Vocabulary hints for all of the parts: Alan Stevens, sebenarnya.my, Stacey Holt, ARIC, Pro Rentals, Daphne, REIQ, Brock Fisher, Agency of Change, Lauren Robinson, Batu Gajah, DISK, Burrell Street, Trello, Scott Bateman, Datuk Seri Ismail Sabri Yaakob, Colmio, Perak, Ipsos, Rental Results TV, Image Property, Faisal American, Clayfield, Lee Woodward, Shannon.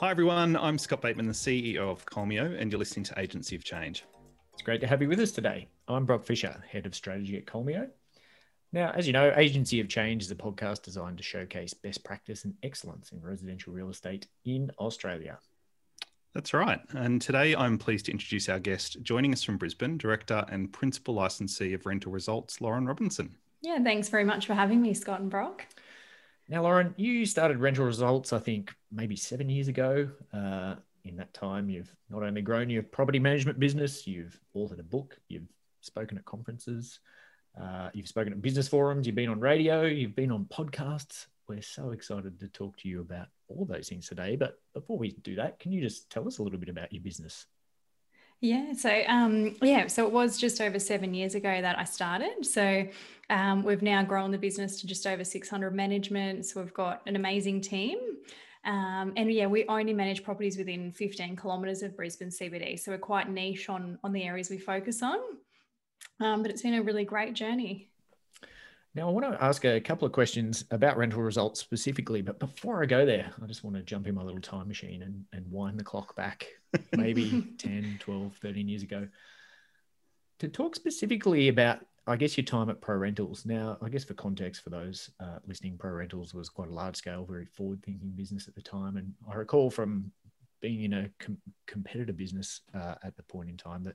Hi everyone, I'm Scott Bateman, the CEO of Colmio, and you're listening to Agency of Change. It's great to have you with us today. I'm Brock Fisher, Head of Strategy at Colmio. Now, as you know, Agency of Change is a podcast designed to showcase best practice and excellence in residential real estate in Australia. That's right. And today I'm pleased to introduce our guest, joining us from Brisbane, Director and Principal Licensee of Rental Results, Lauren Robinson. Yeah, thanks very much for having me, Scott and Brock. Now, Lauren, you started Rental Results, I think, maybe 7 years ago. In that time, you've not only grown your property management business, you've authored a book, you've spoken at conferences, you've spoken at business forums, you've been on radio, you've been on podcasts. We're so excited to talk to you about all those things today. But before we do that, can you just tell us a little bit about your business? Yeah, so it was just over 7 years ago that I started. So we've now grown the business to just over 600 managements. We've got an amazing team. We only manage properties within 15 kilometres of Brisbane CBD. So we're quite niche on the areas we focus on. But it's been a really great journey. Now, I want to ask a couple of questions about Rental Results specifically, but before I go there, I just want to jump in my little time machine and wind the clock back maybe 10, 12, 13 years ago to talk specifically about, I guess, your time at Pro Rentals. Now, I guess for context for those listening, Pro Rentals was quite a large scale, very forward-thinking business at the time. And I recall from being in a competitor business at the point in time that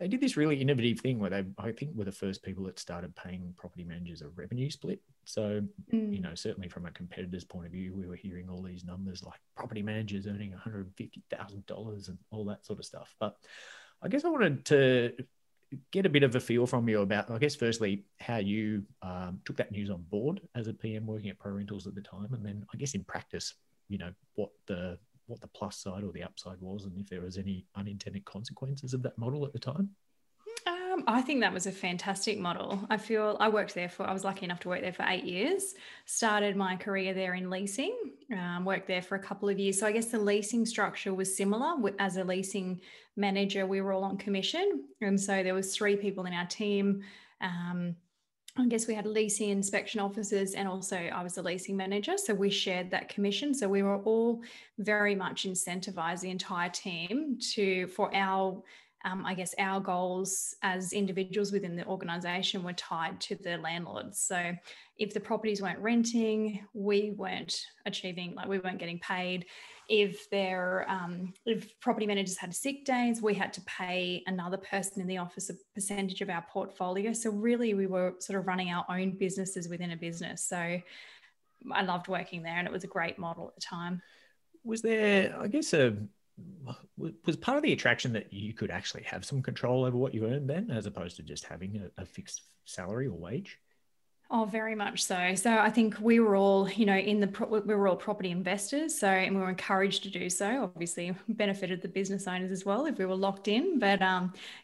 they did this really innovative thing where they, I think, were the first people that started paying property managers a revenue split. So, you know, certainly from a competitor's point of view, we were hearing all these numbers like property managers earning $150,000 and all that sort of stuff. But I guess I wanted to get a bit of a feel from you about, I guess, firstly, how you took that news on board as a PM working at Pro Rentals at the time. And then I guess in practice, you know, what the plus side or the upside was, and if there was any unintended consequences of that model at the time? I think that was a fantastic model. I was lucky enough to work there for 8 years, started my career there in leasing, worked there for a couple of years. So I guess the leasing structure was similar. As a leasing manager, we were all on commission. And so there was 3 people in our team. I guess we had leasing inspection officers, and also I was the leasing manager. So we shared that commission. So we were all very much incentivized, the entire team, for our, I guess, our goals as individuals within the organisation were tied to the landlords. So if the properties weren't renting, we weren't achieving, like we weren't getting paid. If property managers had sick days, we had to pay another person in the office a percentage of our portfolio. So really we were sort of running our own businesses within a business. So I loved working there, and it was a great model at the time. Was part of the attraction that you could actually have some control over what you earned then, as opposed to just having a fixed salary or wage? Oh, very much so. So I think we were all, you know, we were all property investors. So, and we were encouraged to do so. Obviously benefited the business owners as well if we were locked in. But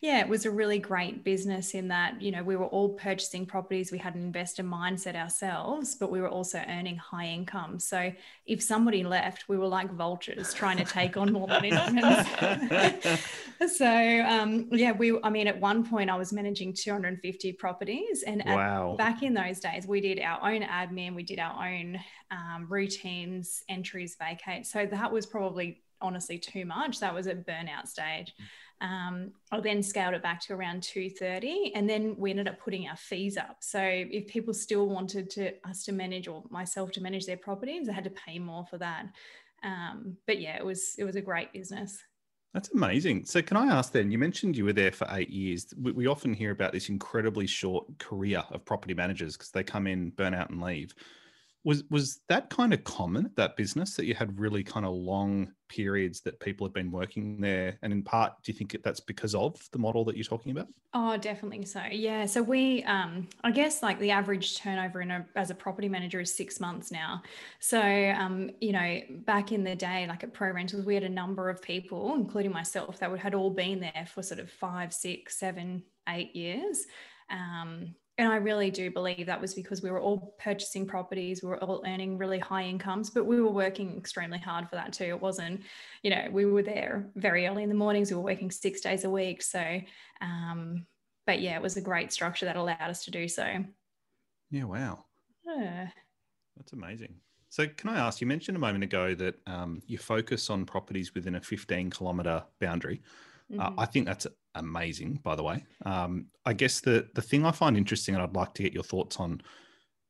it was a really great business in that, you know, we were all purchasing properties. We had an investor mindset ourselves, but we were also earning high income. So if somebody left, we were like vultures trying to take on more money. At one point I was managing 250 properties, and wow. Back in those days we did our own admin, we did our own routines, entries, vacate. So that was probably honestly too much. That was a burnout stage. I then scaled it back to around 230, and then we ended up putting our fees up. So if people still wanted us to manage, or myself to manage, their properties, I had to pay more for that. It was a great business. That's amazing. So can I ask then, you mentioned you were there for 8 years. We often hear about this incredibly short career of property managers because they come in, burn out and leave. Was that kind of common, that business, that you had really kind of long periods that people had been working there? And in part, do you think that's because of the model that you're talking about? Oh, definitely so. Yeah. So we, I guess, like the average turnover as a property manager is 6 months now. So, back in the day, like at Pro Rentals, we had a number of people, including myself, that had all been there for sort of 5, 6, 7, 8 years. And I really do believe that was because we were all purchasing properties, we were all earning really high incomes, but we were working extremely hard for that too. It wasn't, you know, we were there very early in the mornings, we were working 6 days a week. So, it was a great structure that allowed us to do so. Yeah, wow. Yeah. That's amazing. So can I ask, you mentioned a moment ago that you focus on properties within a 15-kilometre boundary. I think that's amazing, by the way. I guess the thing I find interesting, and I'd like to get your thoughts on,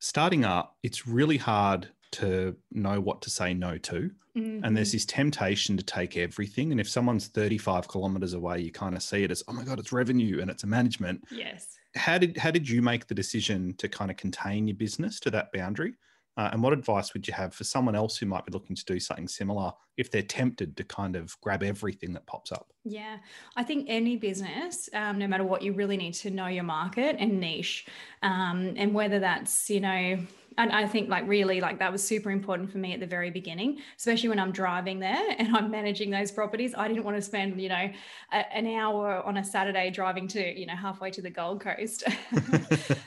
starting up, it's really hard to know what to say no to. And there's this temptation to take everything. And if someone's 35 kilometres away, you kind of see it as, oh my God, it's revenue and it's a management. Yes. How did you make the decision to kind of contain your business to that boundary? And what advice would you have for someone else who might be looking to do something similar if they're tempted to kind of grab everything that pops up? Yeah, I think any business, no matter what, you really need to know your market and niche, and whether that's, you know, and I think like really like that was super important for me at the very beginning, especially when I'm driving there and I'm managing those properties. I didn't want to spend, you know, an hour on a Saturday driving to, you know, halfway to the Gold Coast.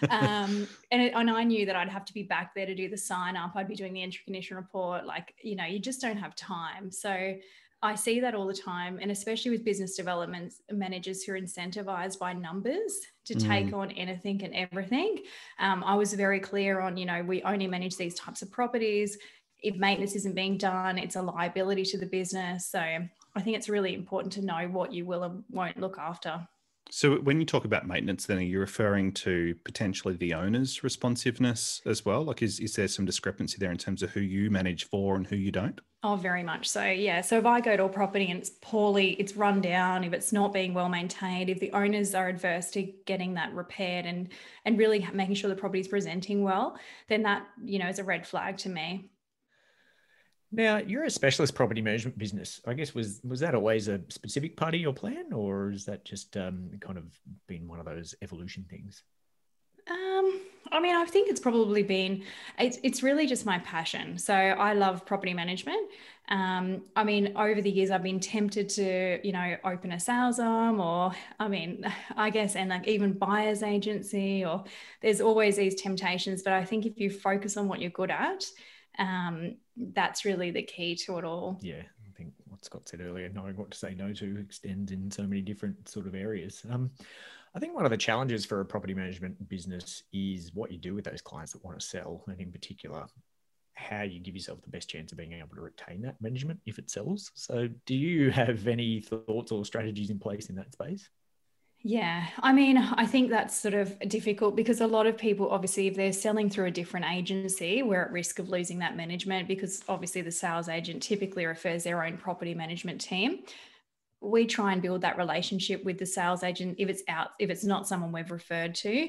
And I knew that I'd have to be back there to do the sign up. I'd be doing the entry condition report. Like, you know, you just don't have time. So I see that all the time, and especially with business development managers who are incentivized by numbers to take on anything and everything. I was very clear on, you know, we only manage these types of properties. If maintenance isn't being done, it's a liability to the business. So I think it's really important to know what you will and won't look after. So when you talk about maintenance, then are you referring to potentially the owner's responsiveness as well? Like, is there some discrepancy there in terms of who you manage for and who you don't? Oh, very much so. Yeah. So if I go to a property and it's poorly, it's run down, if it's not being well maintained, if the owners are adverse to getting that repaired and really making sure the property is presenting well, then that, you know, is a red flag to me. Now, you're a specialist property management business. I guess, was that always a specific part of your plan, or is that just kind of been one of those evolution things? I mean, I think it's probably been, it's really just my passion. So I love property management. I mean, over the years, I've been tempted to, you know, open a sales arm, or, I mean, I guess, and like even buyer's agency, or there's always these temptations. But I think if you focus on what you're good at, that's really the key to it all. Yeah, I think what Scott said earlier, knowing what to say no to, extends in so many different sort of areas. I think one of the challenges for a property management business is what you do with those clients that want to sell, and in particular, how you give yourself the best chance of being able to retain that management if it sells. So do you have any thoughts or strategies in place in that space? Yeah, I mean, I think that's sort of difficult because a lot of people, obviously, if they're selling through a different agency, we're at risk of losing that management, because obviously the sales agent typically refers their own property management team. We try and build that relationship with the sales agent if it's not someone we've referred to.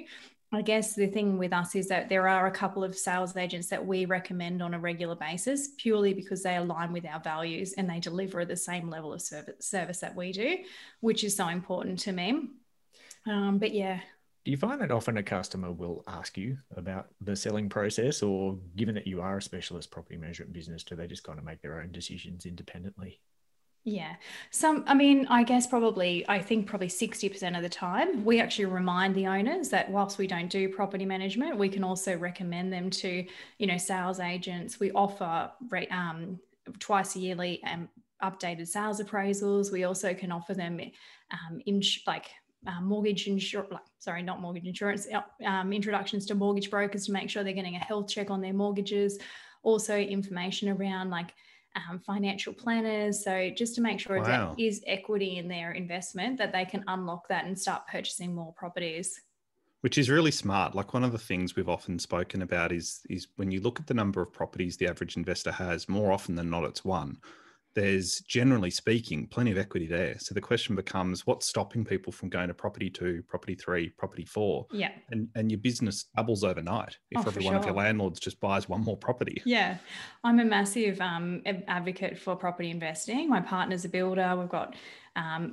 I guess the thing with us is that there are a couple of sales agents that we recommend on a regular basis purely because they align with our values and they deliver the same level of service that we do, which is so important to me. But yeah. Do you find that often a customer will ask you about the selling process, or given that you are a specialist property management business, do they just kind of make their own decisions independently? Yeah. I mean, I guess probably 60% of the time, we actually remind the owners that whilst we don't do property management, we can also recommend them to, you know, sales agents. We offer twice a yearly updated sales appraisals. We also can offer them introductions to mortgage brokers to make sure they're getting a health check on their mortgages. Also information around financial planners. So just to make sure if there is equity in their investment, that they can unlock that and start purchasing more properties. Which is really smart. Like, one of the things we've often spoken about is when you look at the number of properties the average investor has, more often than not, it's one. There's, generally speaking, plenty of equity there. So the question becomes, what's stopping people from going to property 2, property 3, property 4? Yeah. And your business doubles overnight if every one of your landlords just buys one more property. Yeah. I'm a massive advocate for property investing. My partner's a builder. We've got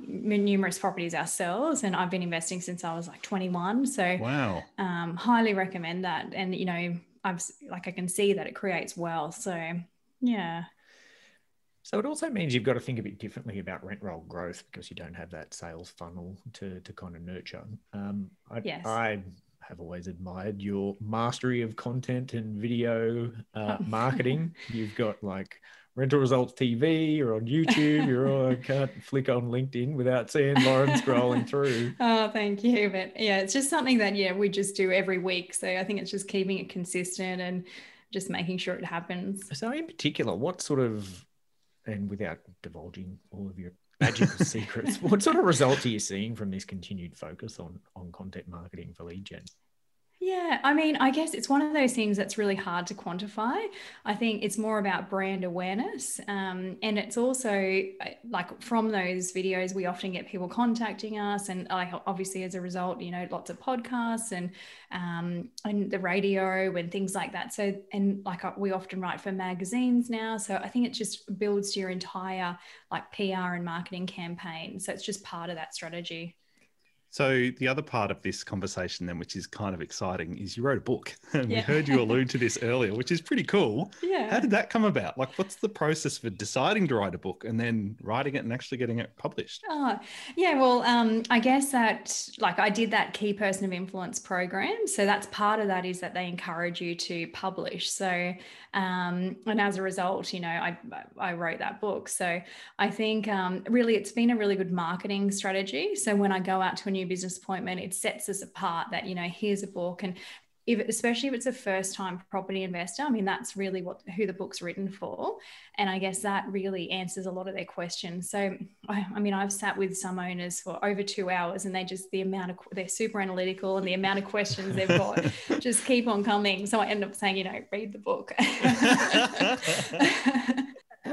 numerous properties ourselves, and I've been investing since I was like 21. So wow. Highly recommend that. And, you know, I can see that it creates wealth. So yeah. So it also means you've got to think a bit differently about rent roll growth because you don't have that sales funnel to kind of nurture. Yes. I have always admired your mastery of content and video marketing. You've got like Rental Results TV, you're on YouTube, I can't flick on LinkedIn without seeing Lauren scrolling through. Oh, thank you. But yeah, it's just something that, we just do every week. So I think it's just keeping it consistent and just making sure it happens. So in particular, what sort of, and without divulging all of your magical secrets, what sort of results are you seeing from this continued focus on content marketing for lead gen? Yeah, I mean, I guess it's one of those things that's really hard to quantify. I think it's more about brand awareness. And it's also like from those videos, we often get people contacting us. And like obviously as a result, you know, lots of podcasts and the radio and things like that. So, and like we often write for magazines now. So I think it just builds your entire like PR and marketing campaign. So it's just part of that strategy. So the other part of this conversation then, which is kind of exciting, is you wrote a book, and we heard you allude to this earlier, which is pretty cool. Yeah. How did that come about? Like, what's the process for deciding to write a book and then writing it and actually getting it published? Oh, yeah. Well, I guess that like I did that Key Person of Influence program. So that's part of that is that they encourage you to publish. So, and as a result, you know, I wrote that book. So I think really it's been a really good marketing strategy. So when I go out to a new business appointment, it sets us apart that, you know, here's a book. And if, especially if it's a first-time property investor, I mean, that's really who the book's written for. And I guess that really answers a lot of their questions. So, I mean, I've sat with some owners for over 2 hours and they're super analytical, and the amount of questions they've got just keep on coming. So I end up saying, you know, read the book. How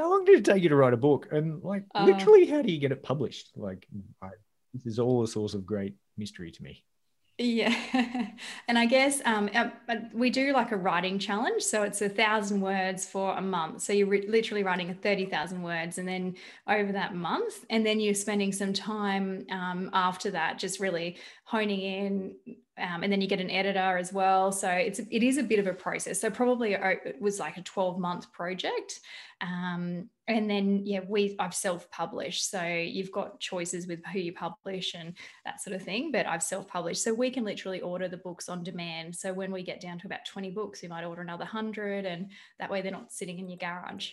long did it take you to write a book? And like, literally, how do you get it published? Like, this is all a source of great mystery to me. Yeah. And I guess we do like a writing challenge. So it's 1,000 words for a month. So you're literally writing 30,000 words and then over that month, and then you're spending some time after that, just really honing in. And then you get an editor as well. So it is a bit of a process. So probably it was like a 12-month project. And then, yeah, I've self-published. So you've got choices with who you publish and that sort of thing, but I've self-published. So we can literally order the books on demand. So when we get down to about 20 books, we might order another 100, and that way they're not sitting in your garage.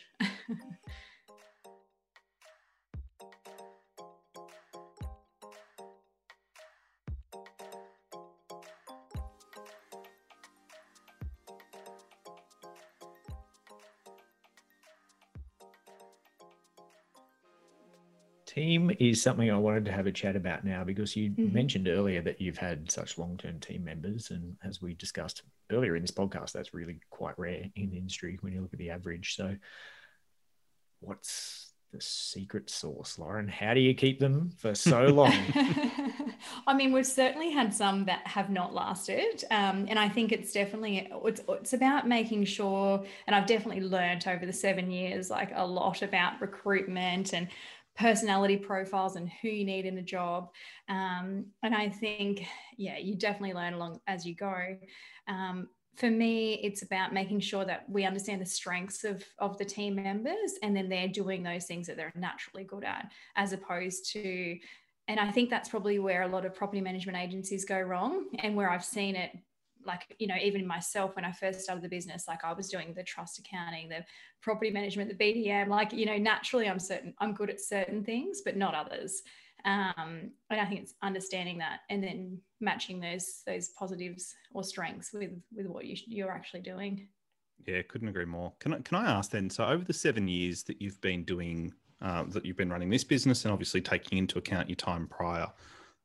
Team is something I wanted to have a chat about now, because you mentioned earlier that you've had such long-term team members. And as we discussed earlier in this podcast, that's really quite rare in the industry when you look at the average. So what's the secret sauce, Lauren? How do you keep them for so long? I mean, we've certainly had some that have not lasted. And I think it's definitely, it's about making sure, and I've definitely learned over the 7 years, like a lot about recruitment and personality profiles and who you need in a job. And I think, yeah, you definitely learn along as you go. For me, it's about making sure that we understand the strengths of the team members, and then they're doing those things that they're naturally good at, as opposed to, and I think that's probably where a lot of property management agencies go wrong, and where I've seen it. Like, you know, even myself, when I first started the business, like I was doing the trust accounting, the property management, the BDM, like, you know, naturally I'm good at certain things, but not others. And I think it's understanding that and then matching those positives or strengths with what you're actually doing. Yeah, couldn't agree more. Can I ask then, so over the 7 years that you've been doing, that you've been running this business, and obviously taking into account your time prior,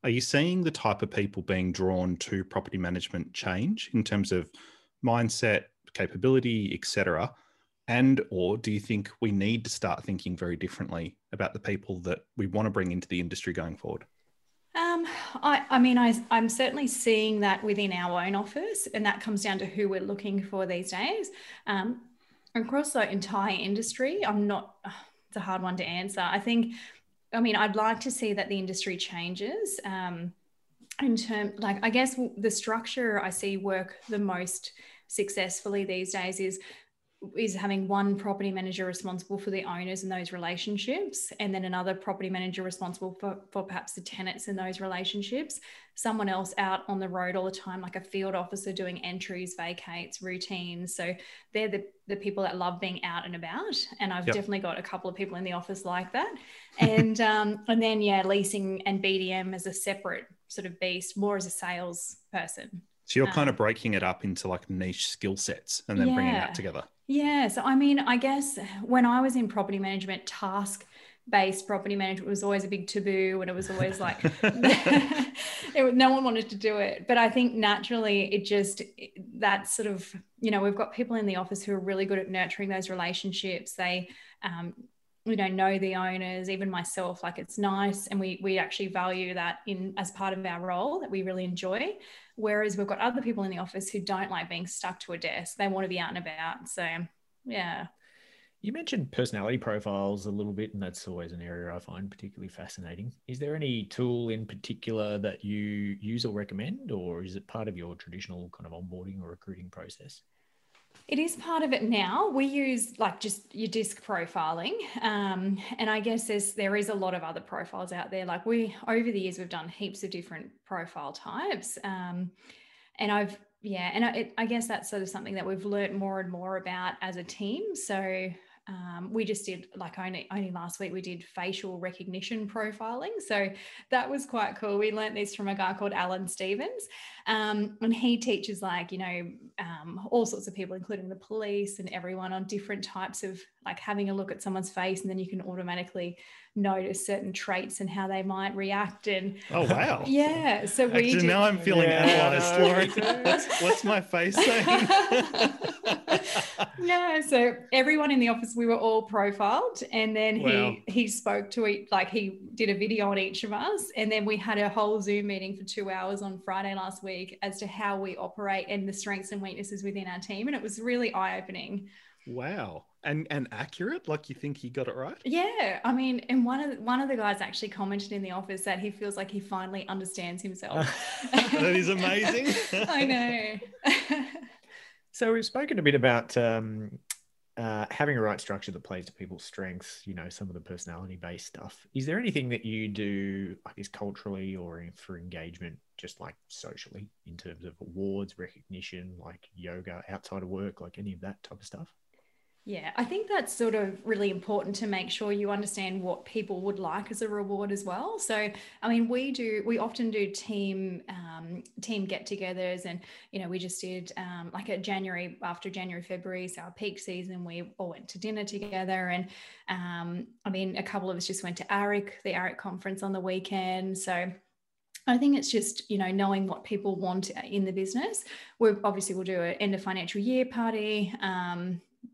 are you seeing the type of people being drawn to property management change in terms of mindset, capability, etc.? And or do you think we need to start thinking very differently about the people that we want to bring into the industry going forward? I mean, I'm certainly seeing that within our own office, and that comes down to who we're looking for these days. Across the entire industry, it's a hard one to answer. I'd like to see that the industry changes in terms, like, I guess the structure I see work the most successfully these days is having one property manager responsible for the owners and those relationships, and then another property manager responsible for perhaps the tenants and those relationships, someone else out on the road all the time, like a field officer doing entries, vacates, routines. So they're the people that love being out and about. And I've definitely got a couple of people in the office like that. And and then, yeah, leasing and BDM as a separate sort of beast, more as a sales person. So you're kind of breaking it up into like niche skill sets and then bringing that together. Yeah. So, I mean, I guess when I was in property management, task-based property management was always a big taboo, and it was always like, no one wanted to do it. But I think naturally it just, that sort of, you know, we've got people in the office who are really good at nurturing those relationships. They, we don't know the owners, even myself, like it's nice. And we actually value that in as part of our role that we really enjoy. Whereas we've got other people in the office who don't like being stuck to a desk. They want to be out and about. So, yeah. You mentioned personality profiles a little bit, and that's always an area I find particularly fascinating. Is there any tool in particular that you use or recommend, or is it part of your traditional kind of onboarding or recruiting process? It is part of it now. We use like just your DISK profiling. And I guess there is a lot of other profiles out there. Like over the years, we've done heaps of different profile types. I guess that's sort of something that we've learned more and more about as a team. So we just did like only last week, we did facial recognition profiling. So that was quite cool. We learned this from a guy called Alan Stevens. And he teaches like, you know, all sorts of people, including the police and everyone, on different types of like having a look at someone's face. And then you can automatically notice certain traits and how they might react. And oh, wow. Yeah. So now I'm feeling analyzed. What's my face saying? Yeah, so everyone in the office, we were all profiled, and then he spoke to each, like he did a video on each of us, and then we had a whole Zoom meeting for 2 hours on Friday last week as to how we operate and the strengths and weaknesses within our team, and it was really eye-opening. Wow. And accurate? Like you think he got it right? Yeah. I mean, and one of the guys actually commented in the office that he feels like he finally understands himself. That is amazing. I know. So we've spoken a bit about having a right structure that plays to people's strengths, you know, some of the personality-based stuff. Is there anything that you do, I guess, culturally or for engagement, just like socially, in terms of awards, recognition, like yoga, outside of work, like any of that type of stuff? Yeah, I think that's sort of really important to make sure you understand what people would like as a reward as well. So, I mean, we often do team get-togethers, and, you know, we just did like after January, February, so our peak season, we all went to dinner together. And I mean, a couple of us just went to ARIC, the ARIC conference on the weekend. So I think it's just, you know, knowing what people want in the business. We'll do an end of financial year party,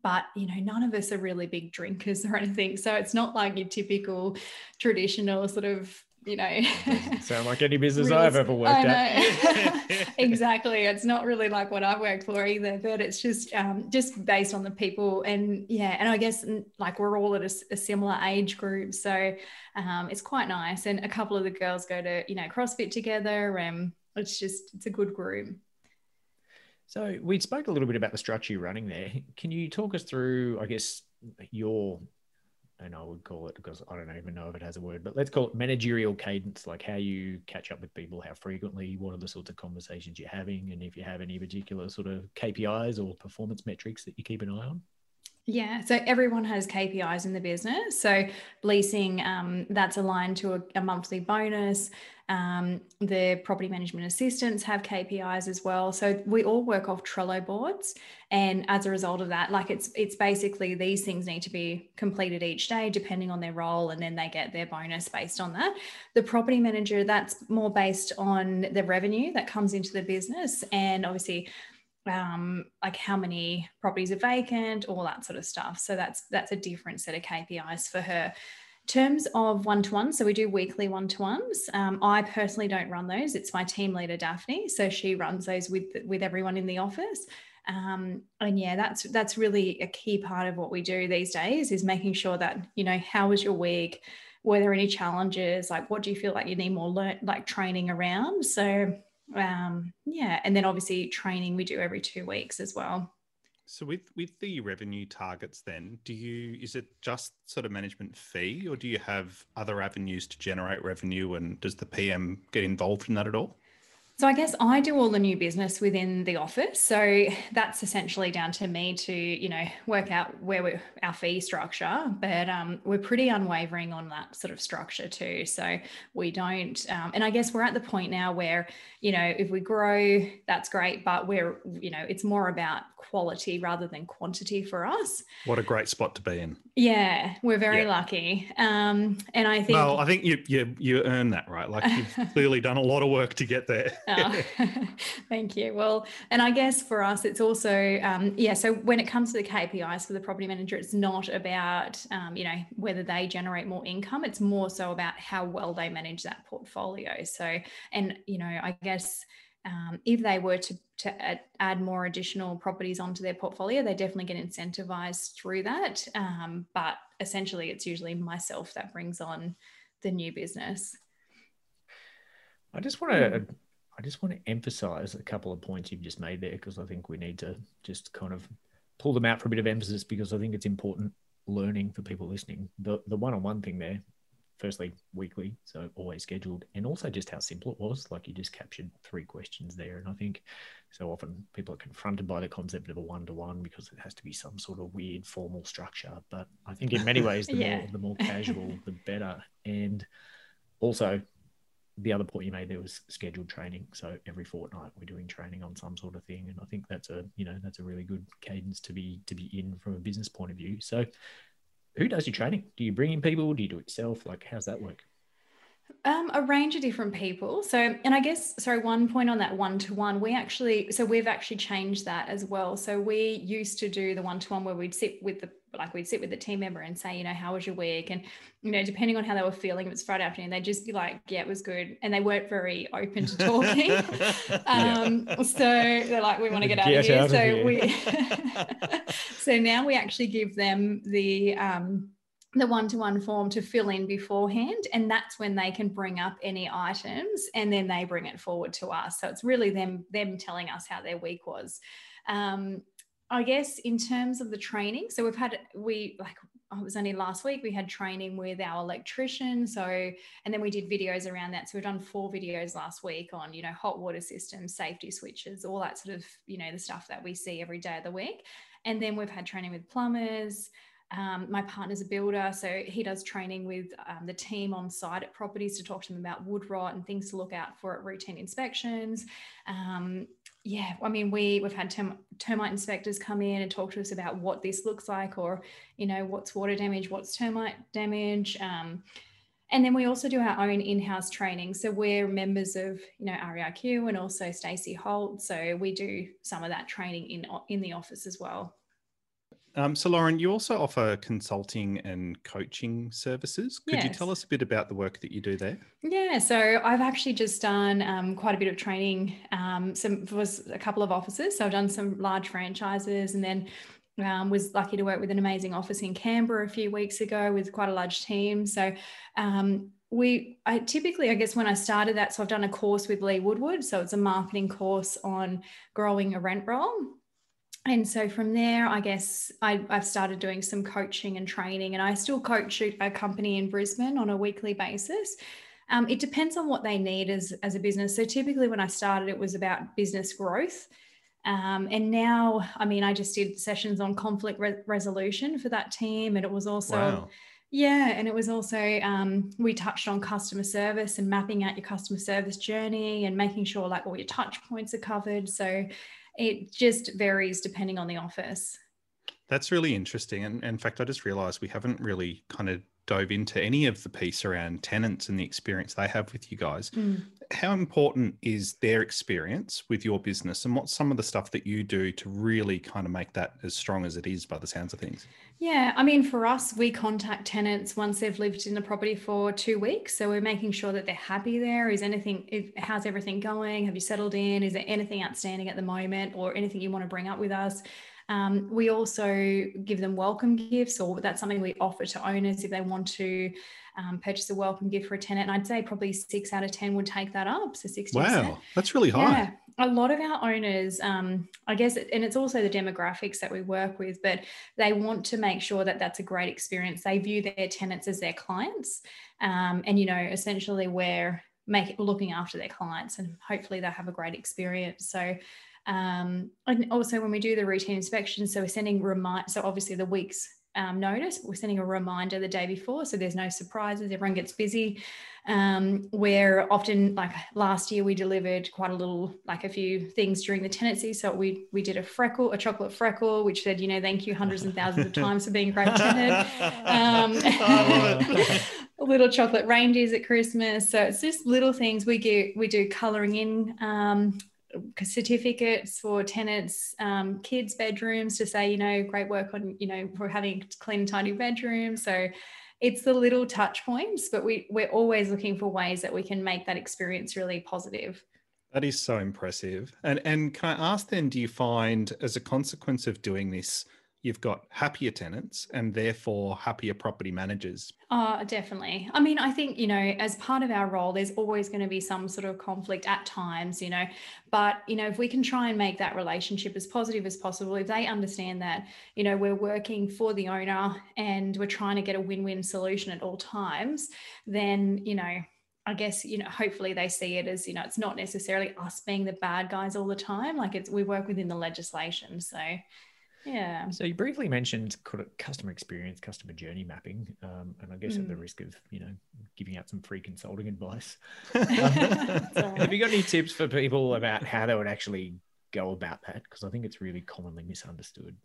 but, you know, none of us are really big drinkers or anything. So it's not like your typical traditional sort of, you know. Doesn't sound like any business I've ever worked at. Exactly. It's not really like what I've worked for either, but it's just based on the people. And yeah, and I guess like we're all at a similar age group. So it's quite nice. And a couple of the girls go to, you know, CrossFit together, and it's a good group. So we spoke a little bit about the structure you're running there. Can you talk us through, I guess, and I would call it, because I don't even know if it has a word, but let's call it managerial cadence, like how you catch up with people, how frequently, what are the sorts of conversations you're having, and if you have any particular sort of KPIs or performance metrics that you keep an eye on? Yeah, so everyone has KPIs in the business. So leasing, that's aligned to a monthly bonus. The property management assistants have KPIs as well. So we all work off Trello boards. And as a result of that, like it's basically these things need to be completed each day depending on their role, and then they get their bonus based on that. The property manager, that's more based on the revenue that comes into the business, and obviously like how many properties are vacant, all that sort of stuff. So that's a different set of KPIs for her. In terms of one-to-ones, so we do weekly one-to-ones. I personally don't run those. It's my team leader, Daphne. So she runs those with everyone in the office. And yeah, that's really a key part of what we do these days, is making sure that, you know, how was your week? Were there any challenges? Like, what do you feel like you need more training around? So yeah, and then obviously training we do every 2 weeks as well. So with the revenue targets then, is it just sort of management fee, or do you have other avenues to generate revenue, and does the PM get involved in that at all? So I guess I do all the new business within the office. So that's essentially down to me to, you know, work out where we're, our fee structure, but we're pretty unwavering on that sort of structure too. So we don't, and I guess we're at the point now where, you know, if we grow, that's great, but we're, you know, it's more about quality rather than quantity for us. What a great spot to be in. Yeah, we're very lucky. And I think, well, I think you earn that, right? Like you've clearly done a lot of work to get there. Oh, thank you. Well, and I guess for us, it's also, so when it comes to the KPIs for the property manager, it's not about, you know, whether they generate more income. It's more so about how well they manage that portfolio. So, and, you know, I guess if they were to add more additional properties onto their portfolio, they definitely get incentivized through that. But essentially, it's usually myself that brings on the new business. I just want to emphasize a couple of points you've just made there, because I think we need to just kind of pull them out for a bit of emphasis, because I think it's important learning for people listening. The one-on-one thing there, firstly, weekly, so always scheduled, and also just how simple it was. Like you just captured three questions there. And I think so often people are confronted by the concept of a one-to-one because it has to be some sort of weird formal structure. But I think in many ways, the more casual, the better. And also, the other point you made there was scheduled training. So every fortnight we're doing training on some sort of thing. And I think that's a really good cadence to be in from a business point of view. So who does your training? Do you bring in people? Do you do it yourself? Like, how's that work? A range of different people. So, and I guess, sorry, one point on that one-to-one, we've actually changed that as well. So we used to do the one-to-one where we'd sit with the team member and say, you know, how was your week? And, you know, depending on how they were feeling, if it's Friday afternoon, they'd just be like, yeah, it was good. And they weren't very open to talking. So they're like, we want to get out of here. So now we actually give them the one-to-one form to fill in beforehand, and that's when they can bring up any items and then they bring it forward to us. So it's really them telling us how their week was. I guess in terms of the training, so it was only last week we had training with our electrician. So, and then we did videos around that. So we've done 4 videos last week on, you know, hot water systems, safety switches, all that sort of, you know, the stuff that we see every day of the week. And then we've had training with plumbers. My partner's a builder, so he does training with the team on site at properties to talk to them about wood rot and things to look out for at routine inspections. I mean, we've had termite inspectors come in and talk to us about what this looks like, or, you know, what's water damage, what's termite damage. And then we also do our own in-house training. So we're members of, you know, REIQ and also Stacey Holt. So we do some of that training in the office as well. So Lauren, you also offer consulting and coaching services. Could you tell us a bit about the work that you do there? Yeah, so I've actually just done quite a bit of training. Was a couple of offices. So I've done some large franchises, and then was lucky to work with an amazing office in Canberra a few weeks ago with quite a large team. So I guess when I started that, so I've done a course with Lee Woodward. So it's a marketing course on growing a rent roll. And so from there, I guess I've started doing some coaching and training, and I still coach a company in Brisbane on a weekly basis. It depends on what they need as a business. So typically when I started, it was about business growth. And now, I mean, I just did sessions on conflict resolution for that team. And it was also... Wow. Yeah, and it was also, we touched on customer service and mapping out your customer service journey and making sure like all your touch points are covered. So it just varies depending on the office. That's really interesting. And in fact, I just realized we haven't really kind of dove into any of the piece around tenants and the experience they have with you guys. Mm. How important is their experience with your business, and what's some of the stuff that you do to really kind of make that as strong as it is by the sounds of things? Yeah, I mean, for us, we contact tenants once they've lived in the property for 2 weeks. So we're making sure that they're happy there. How's everything going? Have you settled in? Is there anything outstanding at the moment or anything you want to bring up with us? We also give them welcome gifts, or that's something we offer to owners if they want to purchase a welcome gift for a tenant. And I'd say probably 6 out of 10 would take that up. So 60%. Wow, that's really high. Yeah. A lot of our owners, I guess, and it's also the demographics that we work with, but they want to make sure that that's a great experience. They view their tenants as their clients. And, you know, essentially where looking after their clients, and hopefully they'll have a great experience. So and also when we do the routine inspections, so we're sending so obviously the week's notice, we're sending a reminder the day before, so there's no surprises, everyone gets busy. We're often, like last year, we delivered quite a little, like a few things during the tenancy. So we did a chocolate freckle, which said, you know, thank you hundreds and thousands of times for being a great tenant. Little chocolate reindeers at Christmas. So it's just little things. We do colouring in certificates for tenants, kids' bedrooms, to say, you know, great work on, you know, for having clean and tidy bedrooms. So it's the little touch points, but we're always looking for ways that we can make that experience really positive. That is so impressive. And can I ask then, do you find as a consequence of doing this, you've got happier tenants and therefore happier property managers? Oh, definitely. I mean, I think, you know, as part of our role, there's always going to be some sort of conflict at times, you know, but, you know, if we can try and make that relationship as positive as possible, if they understand that, you know, we're working for the owner and we're trying to get a win-win solution at all times, then, you know, I guess, you know, hopefully they see it as, you know, it's not necessarily us being the bad guys all the time. Like we work within the legislation. So yeah. So you briefly mentioned customer experience, customer journey mapping, and I guess at the risk of, you know, giving out some free consulting advice, have you got any tips for people about how they would actually go about that? Because I think it's really commonly misunderstood.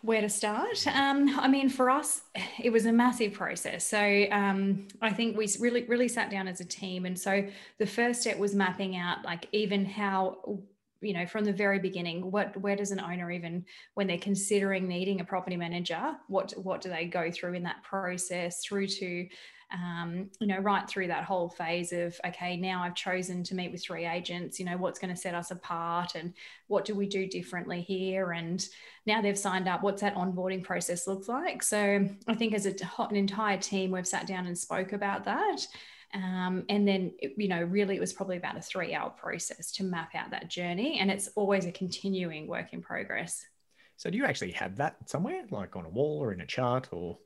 Where to start? I mean, for us, it was a massive process. So I think we really sat down as a team. And so the first step was mapping out, like, even how, you know, from the very beginning, where does an owner, even when they're considering needing a property manager, what do they go through in that process, through to, you know, right through that whole phase of, okay, now I've chosen to meet with 3 agents, you know, what's going to set us apart and what do we do differently here? And now they've signed up, what's that onboarding process look like? So I think as an entire team, we've sat down and spoke about that. And then, you know, really it was probably about a 3-hour process to map out that journey, and it's always a continuing work in progress. So do you actually have that somewhere, like on a wall or in a chart or?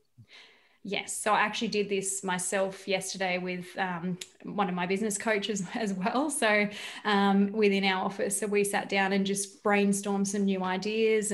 Yes. So I actually did this myself yesterday with one of my business coaches as well. So within our office, so we sat down and just brainstormed some new ideas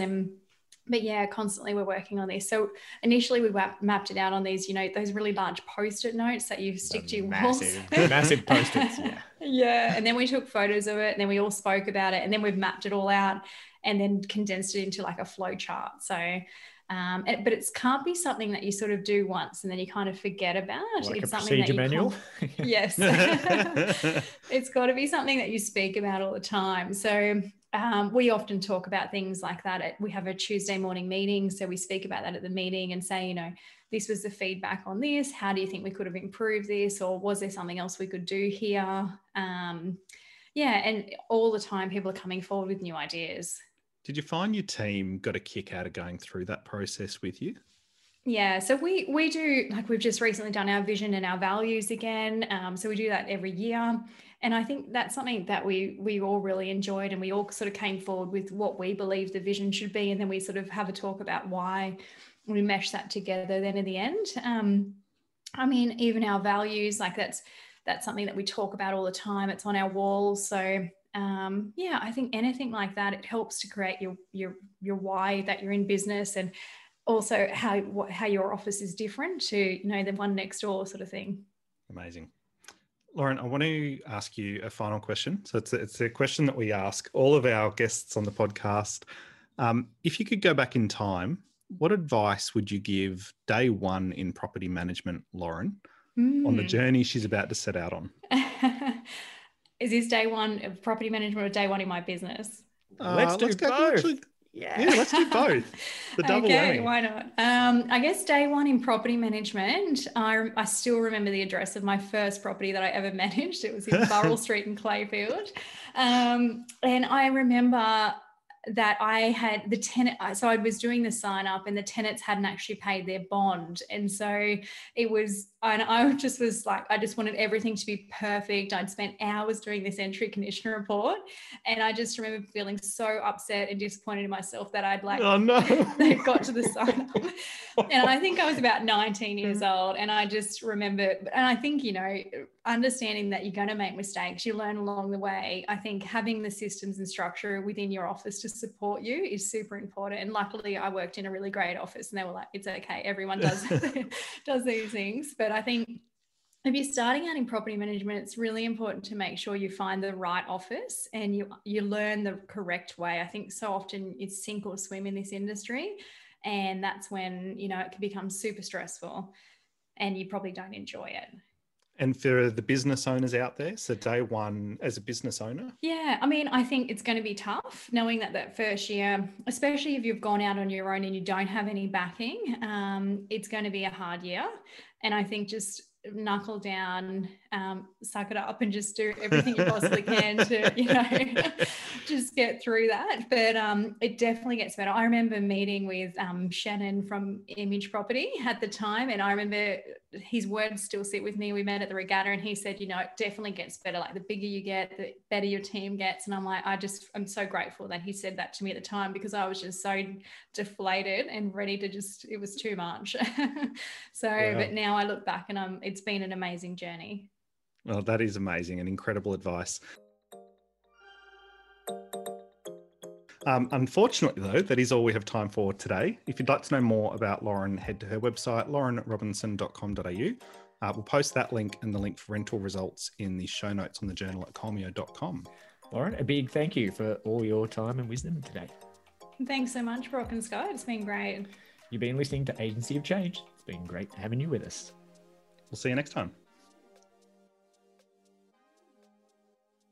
but yeah, constantly we're working on this. So initially we mapped it out on these, you know, those really large post-it notes that you stick to your walls. Massive post-its, yeah. Yeah, and then we took photos of it and then we all spoke about it and then we've mapped it all out and then condensed it into like a flow chart. So, but it can't be something that you sort of do once and then you kind of forget about. Like it's a procedure manual? Yes. It's got to be something that you speak about all the time. So we often talk about things like that. We have a Tuesday morning meeting, so we speak about that at the meeting and say, you know, this was the feedback on this. How do you think we could have improved this, or was there something else we could do here? Yeah, and all the time people are coming forward with new ideas. Did you find your team got a kick out of going through that process with you? Yeah, so we do, like we've just recently done our vision and our values again. So we do that every year. And I think that's something that we all really enjoyed, and we all sort of came forward with what we believe the vision should be. And then we sort of have a talk about why we mesh that together then in the end. I mean, even our values, like that's something that we talk about all the time. It's on our walls. So yeah, I think anything like that, it helps to create your why that you're in business, and also how your office is different to, you know, the one next door sort of thing. Amazing. Lauren, I want to ask you a final question. So it's a question that we ask all of our guests on the podcast. If you could go back in time, what advice would you give day one in property management, Lauren, on the journey she's about to set out on? Is this day one of property management or day one in my business? Let's do both. Yeah, let's do both. The double whammy. Okay, why not? I guess day one in property management, I still remember the address of my first property that I ever managed. It was in Burrell Street in Clayfield. And I remember that I had the tenant, so I was doing the sign up and the tenants hadn't actually paid their bond. And so it was, and I just was like, I just wanted everything to be perfect. I'd spent hours doing this entry condition report. And I just remember feeling so upset and disappointed in myself that I'd like, oh, no. They got to the sign up. And I think I was about 19 years old. And I just remember, and I think, you know, understanding that you're going to make mistakes, you learn along the way. I think having the systems and structure within your office to support you is super important. And luckily I worked in a really great office and they were like, it's okay, everyone does does these things. But I think if you're starting out in property management, it's really important to make sure you find the right office and you learn the correct way. I think so often it's sink or swim in this industry, and that's when, you know, it can become super stressful and you probably don't enjoy it. And for the business owners out there, so day one as a business owner? Yeah, I mean, I think it's going to be tough knowing that that first year, especially if you've gone out on your own and you don't have any backing, it's going to be a hard year. And I think just knuckle down, suck it up and just do everything you possibly can to, you know, just get through that. But it definitely gets better. I remember meeting with Shannon from Image Property at the time, and I remember his words still sit with me. We met at the regatta and he said, you know, it definitely gets better. Like the bigger you get, the better your team gets. And I'm like, I'm so grateful that he said that to me at the time, because I was just so deflated and ready to just, it was too much. So, yeah. But now I look back and it's been an amazing journey. Well, that is amazing and incredible advice. Unfortunately, though, that is all we have time for today. If you'd like to know more about Lauren, head to her website, laurenrobinson.com.au. We'll post that link and the link for rental results in the show notes on the journal at colmio.com. Lauren, a big thank you for all your time and wisdom today. Thanks so much, Brock and Scott. It's been great. You've been listening to Agency of Change. It's been great having you with us. We'll see you next time.